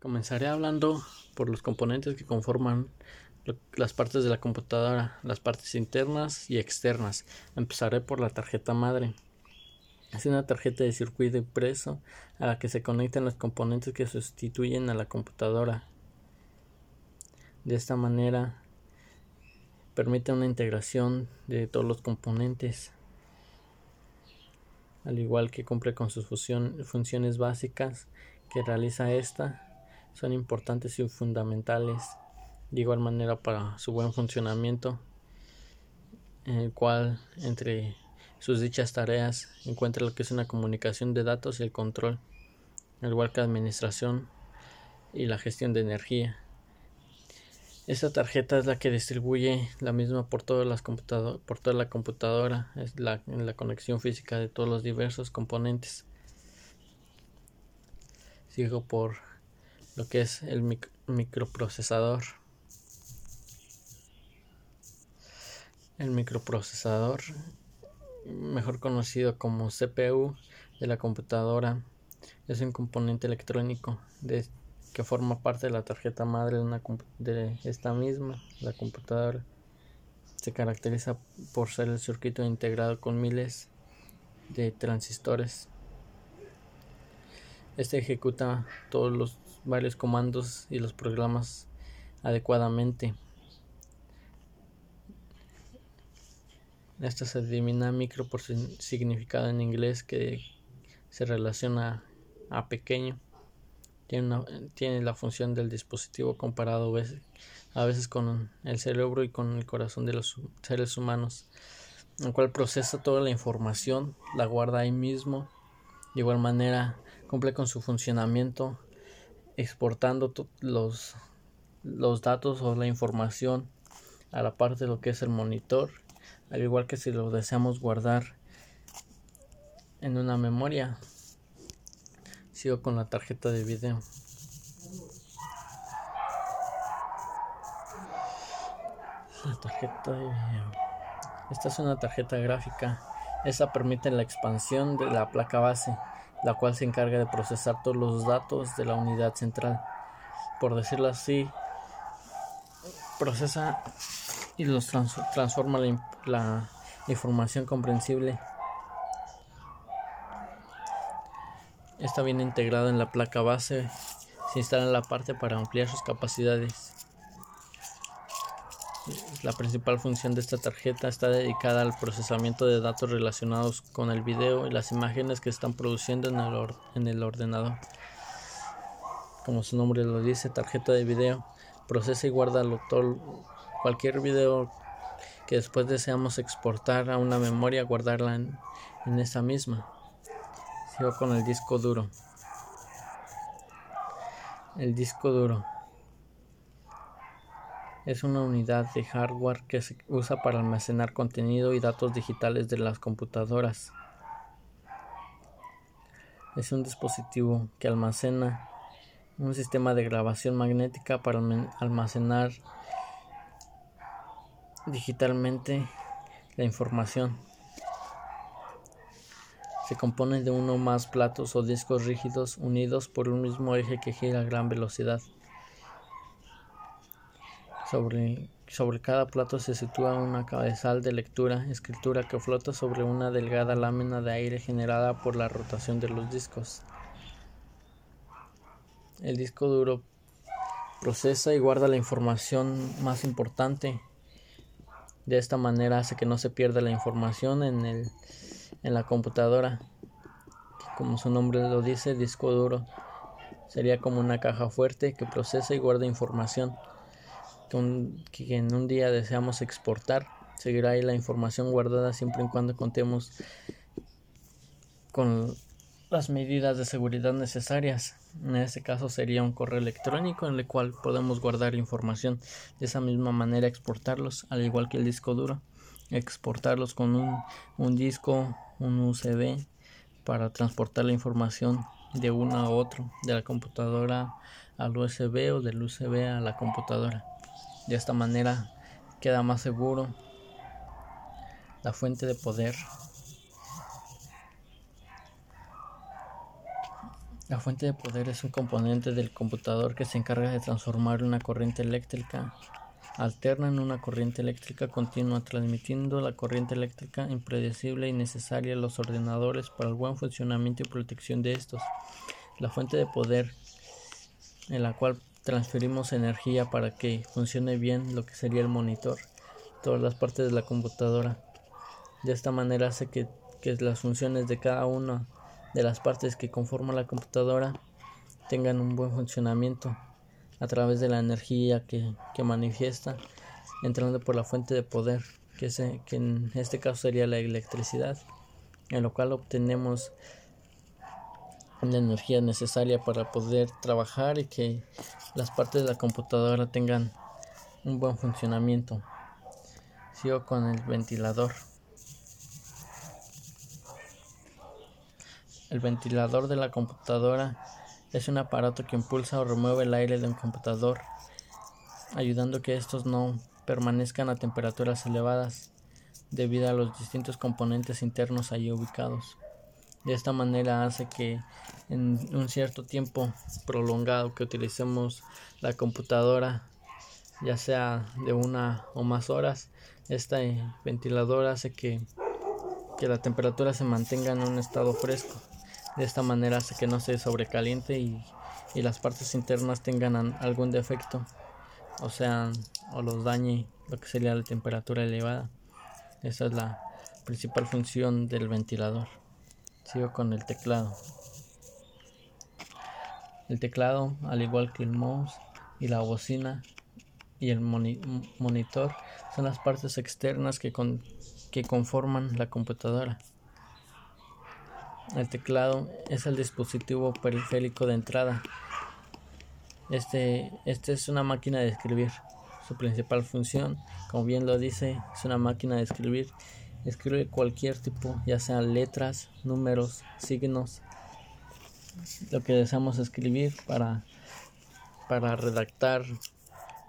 Comenzaré hablando por los componentes que conforman las partes de la computadora, las partes internas y externas. Empezaré por la tarjeta madre. Es una tarjeta de circuito impreso a la que se conectan los componentes que sustituyen a la computadora. De esta manera permite una integración de todos los componentes, al igual que cumple con sus funciones básicas que realiza esta, son importantes y fundamentales. De igual manera, para su buen funcionamiento, en el cual entre sus dichas tareas encuentra lo que es una comunicación de datos y el control, al igual que administración y la gestión de energía. Esta tarjeta es la que distribuye la misma por toda la computadora, es la conexión física de todos los diversos componentes. Sigo por lo que es el microprocesador. El microprocesador, mejor conocido como CPU de la computadora, es un componente electrónico que forma parte de la tarjeta madre de esta misma, la computadora. Se caracteriza por ser el circuito integrado con miles de transistores. Este ejecuta todos los varios comandos y los programas adecuadamente. Esto se denomina micro por su significado en inglés, que se relaciona a pequeño. Tiene la función del dispositivo comparado a veces con el cerebro y con el corazón de los seres humanos, el cual procesa toda la información, la guarda ahí mismo. De igual manera cumple con su funcionamiento exportando los datos o la información a la parte de lo que es el monitor, al igual que si lo deseamos guardar en una memoria. Sigo con la tarjeta de video. La tarjeta de video. Esta es una tarjeta gráfica. Esta permite la expansión de la placa base, la cual se encarga de procesar todos los datos de la unidad central. Por decirlo así, procesa y los transforma la información comprensible. Esta viene integrada en la placa base, se instala en la parte para ampliar sus capacidades. La principal función de esta tarjeta está dedicada al procesamiento de datos relacionados con el video y las imágenes que están produciendo en el ordenador. Como su nombre lo dice, tarjeta de video, procesa y guarda cualquier video que después deseamos exportar a una memoria, guardarla en esa misma. Sigo con el disco duro. El disco duro es una unidad de hardware que se usa para almacenar contenido y datos digitales de las computadoras. Es un dispositivo que almacena un sistema de grabación magnética para almacenar digitalmente la información. Se compone de uno o más platos o discos rígidos unidos por un mismo eje que gira a gran velocidad. Sobre cada plato se sitúa una cabezal de escritura que flota sobre una delgada lámina de aire generada por la rotación de los discos. El disco duro procesa y guarda la información más importante. De esta manera hace que no se pierda la información en la computadora. Como su nombre lo dice, disco duro sería como una caja fuerte que procesa y guarda información que en un día deseamos exportar. Seguirá ahí la información guardada siempre y cuando contemos con las medidas de seguridad necesarias. En este caso sería un correo electrónico en el cual podemos guardar información. De esa misma manera exportarlos, al igual que el disco duro, exportarlos con un disco, un USB, para transportar la información de uno a otro, de la computadora al USB o del USB a la computadora. De esta manera queda más seguro la fuente de poder. La fuente de poder es un componente del computador que se encarga de transformar una corriente eléctrica alterna en una corriente eléctrica continua, transmitiendo la corriente eléctrica impredecible y necesaria a los ordenadores para el buen funcionamiento y protección de estos. La fuente de poder en la cual transferimos energía para que funcione bien lo que sería el monitor, todas las partes de la computadora. De esta manera hace que las funciones de cada una de las partes que conforman la computadora tengan un buen funcionamiento a través de la energía que manifiesta entrando por la fuente de poder, que en este caso sería la electricidad, en lo cual obtenemos la energía necesaria para poder trabajar y que las partes de la computadora tengan un buen funcionamiento. Sigo con el ventilador. El ventilador de la computadora es un aparato que impulsa o remueve el aire de un computador, ayudando que estos no permanezcan a temperaturas elevadas debido a los distintos componentes internos allí ubicados. De esta manera hace que en un cierto tiempo prolongado que utilicemos la computadora, ya sea de una o más horas, este ventilador hace que la temperatura se mantenga en un estado fresco. De esta manera hace que no se sobrecaliente y las partes internas tengan algún defecto, o los dañe lo que sería la temperatura elevada. Esa es la principal función del ventilador. Sigo con el teclado. El teclado, al igual que el mouse y la bocina y el monitor, son las partes externas que conforman la computadora. El teclado es el dispositivo periférico de entrada. Este es una máquina de escribir. Su principal función, como bien lo dice, es una máquina de escribir. Escribe cualquier tipo, ya sean letras, números, signos, lo que deseamos escribir para redactar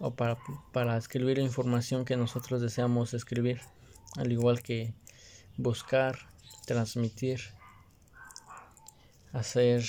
o para escribir la información que nosotros deseamos escribir, al igual que buscar, transmitir, hacer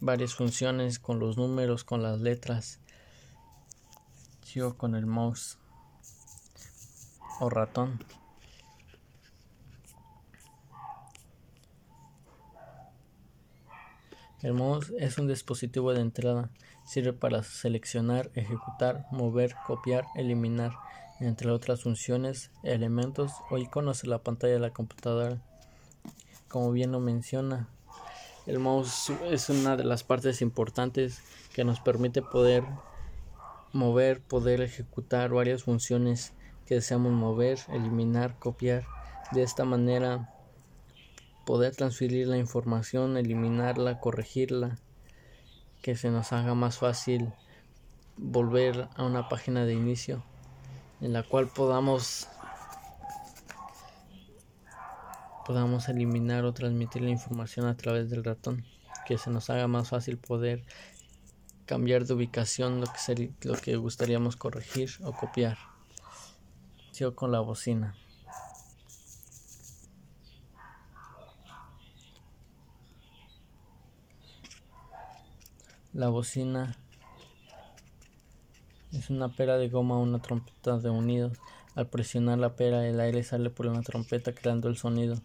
varias funciones con los números, con las letras. Sigo con el mouse o ratón. El mouse es un dispositivo de entrada. Sirve para seleccionar, ejecutar, mover, copiar, eliminar, entre otras funciones, elementos o iconos en la pantalla de la computadora. Como bien lo menciona, el mouse es una de las partes importantes que nos permite poder mover, poder ejecutar varias funciones que deseamos mover, eliminar, copiar. De esta manera poder transferir la información, eliminarla, corregirla, que se nos haga más fácil volver a una página de inicio en la cual podamos eliminar o transmitir la información a través del ratón, que se nos haga más fácil poder cambiar de ubicación lo que gustaríamos corregir o copiar. Sigo con la bocina. La bocina es una pera de goma o una trompeta de unidos. Al presionar la pera, el aire sale por una trompeta creando el sonido.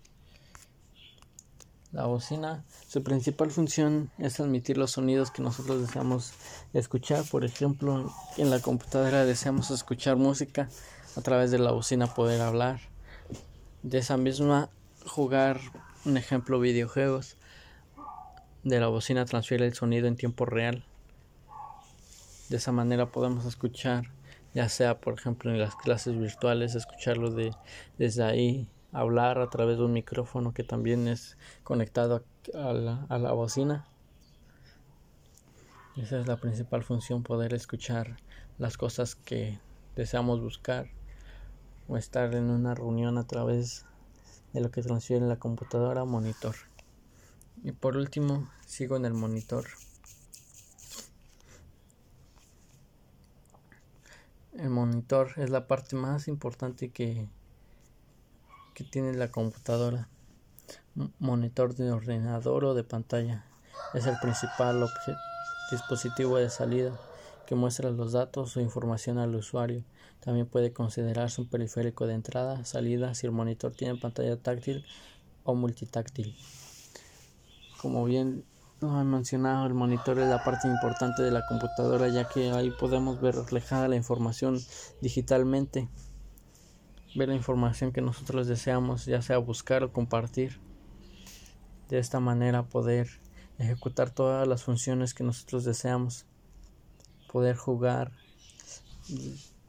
La bocina, su principal función es transmitir los sonidos que nosotros deseamos escuchar. Por ejemplo, en la computadora deseamos escuchar música, a través de la bocina poder hablar. De esa misma, jugar, un ejemplo, videojuegos. De la bocina transfiere el sonido en tiempo real. De esa manera podemos escuchar, ya sea por ejemplo en las clases virtuales, escucharlo desde ahí, hablar a través de un micrófono que también es conectado a la bocina. Esa es la principal función, poder escuchar las cosas que deseamos buscar o estar en una reunión a través de lo que transfiere en la computadora o monitor. Y por último, sigo en el monitor. El monitor es la parte más importante que tiene la computadora. Monitor de ordenador o de pantalla. es el principal dispositivo de salida que muestra los datos o información al usuario. También puede considerarse un periférico de entrada, salida si el monitor tiene pantalla táctil o multitáctil. Como bien lo he mencionado, el monitor es la parte importante de la computadora, ya que ahí podemos ver reflejada la información digitalmente, ver la información que nosotros deseamos, ya sea buscar o compartir. De esta manera poder ejecutar todas las funciones que nosotros deseamos, poder jugar,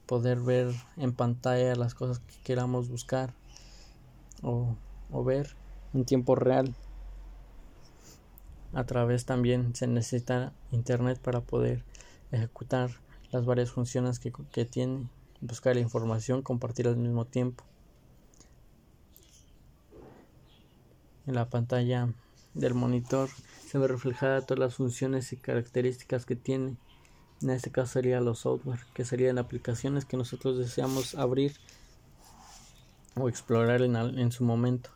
poder ver en pantalla las cosas que queramos buscar o ver en tiempo real. A través también se necesita internet para poder ejecutar las varias funciones que tiene, buscar la información, compartir al mismo tiempo. En la pantalla del monitor se ve reflejada todas las funciones y características que tiene. En este caso serían los software, que serían aplicaciones que nosotros deseamos abrir o explorar en su momento.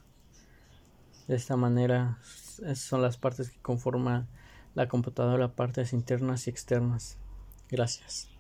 De esta manera, esas son las partes que conforman la computadora, partes internas y externas. Gracias.